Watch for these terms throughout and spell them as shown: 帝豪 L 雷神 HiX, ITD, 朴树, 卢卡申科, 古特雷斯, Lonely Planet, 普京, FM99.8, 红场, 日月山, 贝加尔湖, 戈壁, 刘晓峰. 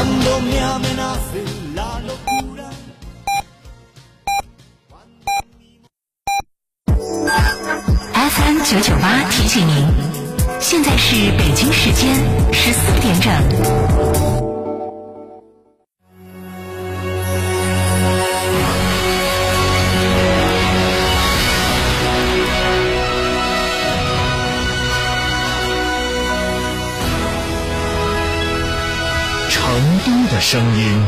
Cuando me amenace la locura. FM998提醒您，现在是北京时间14点整。声音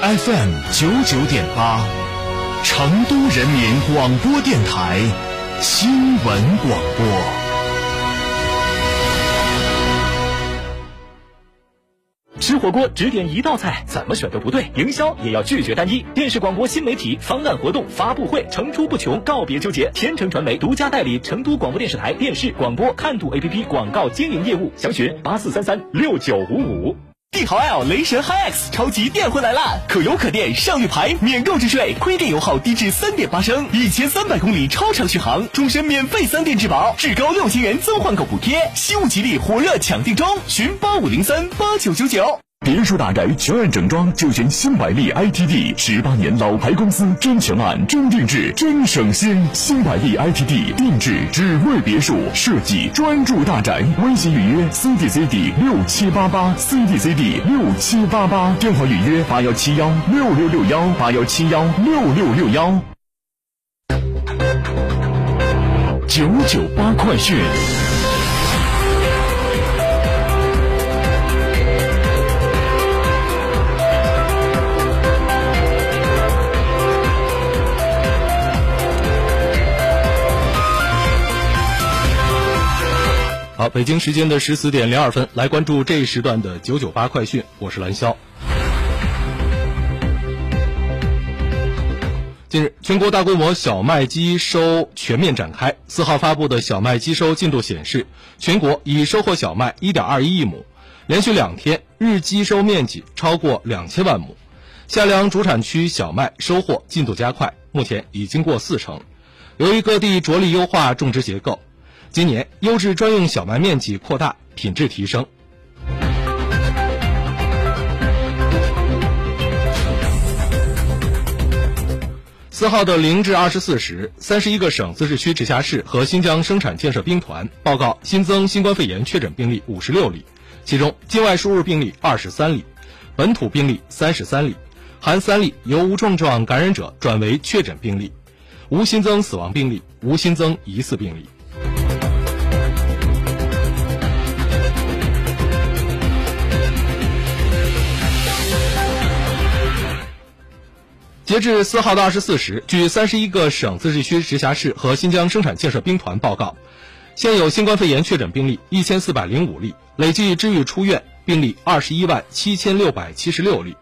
FM99.8， 成都人民广播电台新闻广播。吃火锅只点一道菜，怎么选都不对，营销也要拒绝单一。电视广播新媒体方案活动发布会层出不穷，告别纠结。天成传媒独家代理成都广播电视台电视广播看度 APP 广告经营业务，详询84336955。帝豪 L 雷神 HiX 超级电混来啦！可油可电上绿牌，免购置税，亏电油耗低至3.8升，1300公里超长续航，终身免费3电质保，至高6000元增换购补贴，西物吉利火热抢订中，询85038999。别墅大宅全案整装就选新百利 ITD， 18年老牌公司，真全案真定制真省心。新百利 ITD 定制只为别墅设计，专注大宅。微信预约 CDCD6788 CDCD6788， 电话预约8171666181716661。998快讯。好，北京时间的14点02分，来关注这一时段的998快讯，我是蓝霄。近日，全国大规模小麦机收全面展开。4号发布的小麦机收进度显示，全国已收获小麦 1.21 亿亩，连续2天日机收面积超过2000万亩。夏粮主产区小麦收获进度加快，目前已经过40%。由于各地着力优化种植结构，今年优质专用小麦面积扩大，品质提升。4号的0至24时，31个省自治区直辖市和新疆生产建设兵团报告新增新冠肺炎确诊病例56例，其中境外输入病例23例，本土病例33例，含3例由无症状感染者转为确诊病例，无新增死亡病例，无新增疑似病例。截至4号的24时，据31个省自治区直辖市和新疆生产建设兵团报告，现有新冠肺炎确诊病例1405例，累计治愈出院病例217676例，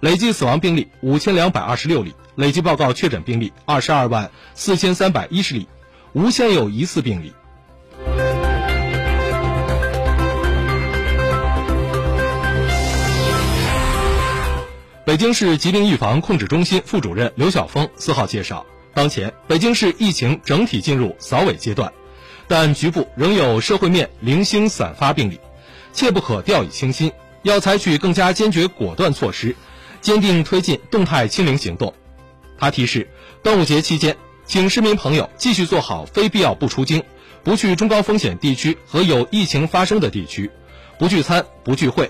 累计死亡病例5226例，累计报告确诊病例224310例，无现有疑似病例。北京市疾病预防控制中心副主任刘晓峰4号介绍，当前北京市疫情整体进入扫尾阶段，但局部仍有社会面零星散发病例，切不可掉以轻心，要采取更加坚决果断措施，坚定推进动态清零行动。他提示，端午节期间，请市民朋友继续做好非必要不出京，不去中高风险地区和有疫情发生的地区，不聚餐不聚会，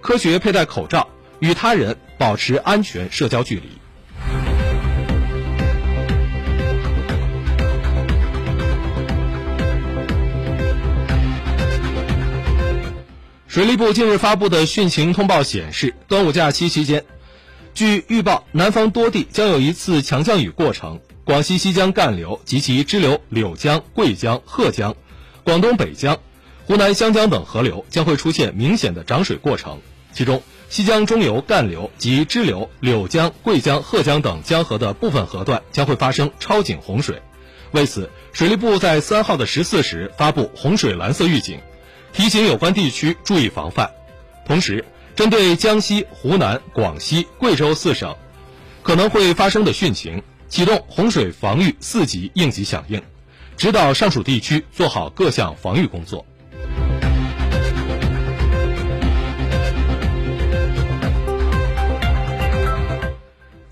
科学佩戴口罩，与他人保持安全社交距离。水利部近日发布的汛情通报显示，端午假期期间，据预报，南方多地将有一次强降雨过程。广西西江干流及其支流柳江、桂江、鹤江、广东北江、湖南湘江等河流将会出现明显的涨水过程，其中西江中游干流及支流柳江、桂江、鹤江等江河的部分河段将会发生超警洪水。为此，水利部在3号的14时发布洪水蓝色预警，提醒有关地区注意防范。同时，针对江西、湖南、广西、贵州4省可能会发生的汛情，启动洪水防御4级应急响应，指导上述地区做好各项防御工作。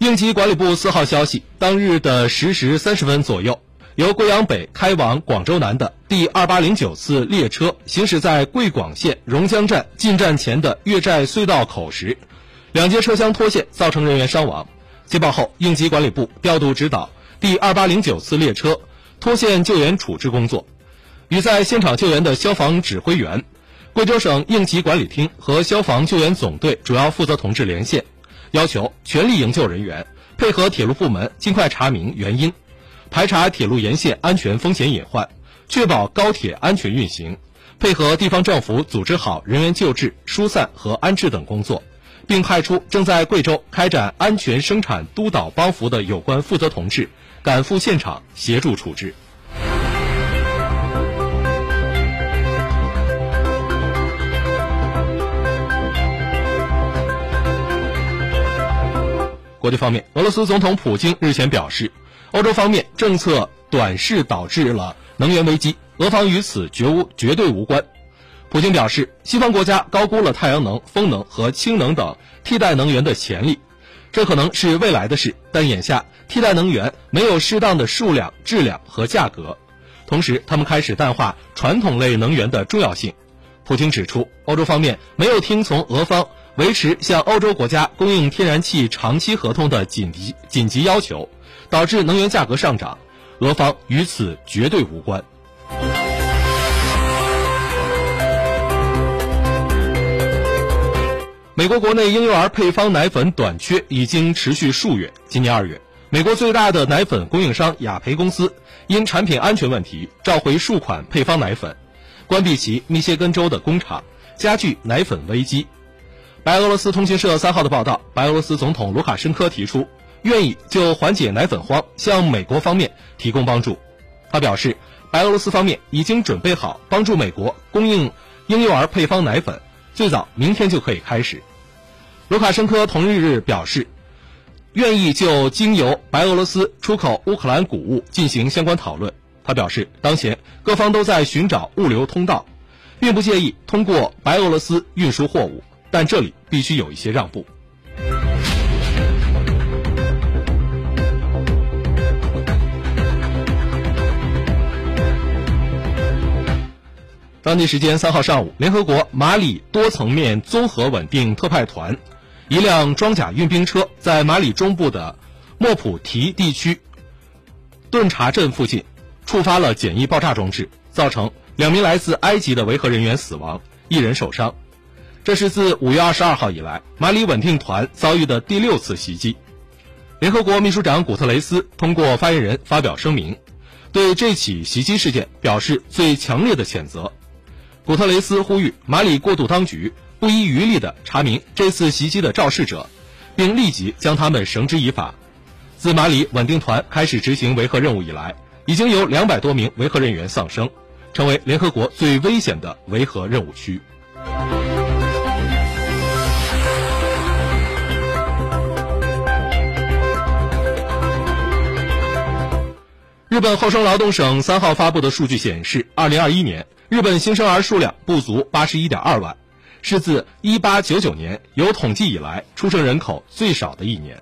应急管理部4号消息，当日的10时30分左右，由贵阳北开往广州南的第2809次列车行驶在贵广县榕江站进站前的越寨隧道口时，两节车厢脱线，造成人员伤亡。接报后，应急管理部调度指导第2809次列车脱线救援处置工作，与在现场救援的消防指挥员、贵州省应急管理厅和消防救援总队主要负责同志连线，要求全力营救人员，配合铁路部门尽快查明原因，排查铁路沿线安全风险隐患，确保高铁安全运行，配合地方政府组织好人员救治、疏散和安置等工作，并派出正在贵州开展安全生产督导帮扶的有关负责同志赶赴现场协助处置。国际方面，俄罗斯总统普京日前表示，欧洲方面政策短视导致了能源危机，俄方与此绝对无关。普京表示，西方国家高估了太阳能、风能和氢能等替代能源的潜力，这可能是未来的事，但眼下替代能源没有适当的数量、质量和价格。同时，他们开始淡化传统类能源的重要性。普京指出，欧洲方面没有听从俄方维持向欧洲国家供应天然气长期合同的紧急要求，导致能源价格上涨，俄方与此绝对无关。美国国内婴幼儿配方奶粉短缺已经持续数月。今年2月，美国最大的奶粉供应商雅培公司因产品安全问题召回数款配方奶粉，关闭其密歇根州的工厂，加剧奶粉危机。白俄罗斯通讯社3号的报道，白俄罗斯总统卢卡申科提出愿意就缓解奶粉荒向美国方面提供帮助。他表示，白俄罗斯方面已经准备好帮助美国供应婴幼儿配方奶粉，最早明天就可以开始。卢卡申科同日表示，愿意就经由白俄罗斯出口乌克兰谷物进行相关讨论。他表示，当前各方都在寻找物流通道，并不介意通过白俄罗斯运输货物，但这里必须有一些让步。当地时间3号上午，联合国马里多层面综合稳定特派团一辆装甲运兵车在马里中部的莫普提地区顿查镇附近触发了简易爆炸装置，造成2名来自埃及的维和人员死亡，1人受伤。这是自5月22号以来，马里稳定团遭遇的第6次袭击。联合国秘书长古特雷斯通过发言人发表声明，对这起袭击事件表示最强烈的谴责。古特雷斯呼吁马里过渡当局不遗余力地查明这次袭击的肇事者，并立即将他们绳之以法。自马里稳定团开始执行维和任务以来，已经有200多名维和人员丧生，成为联合国最危险的维和任务区。日本厚生劳动省3号发布的数据显示，2021年日本新生儿数量不足 81.2 万，是自1899年有统计以来出生人口最少的一年。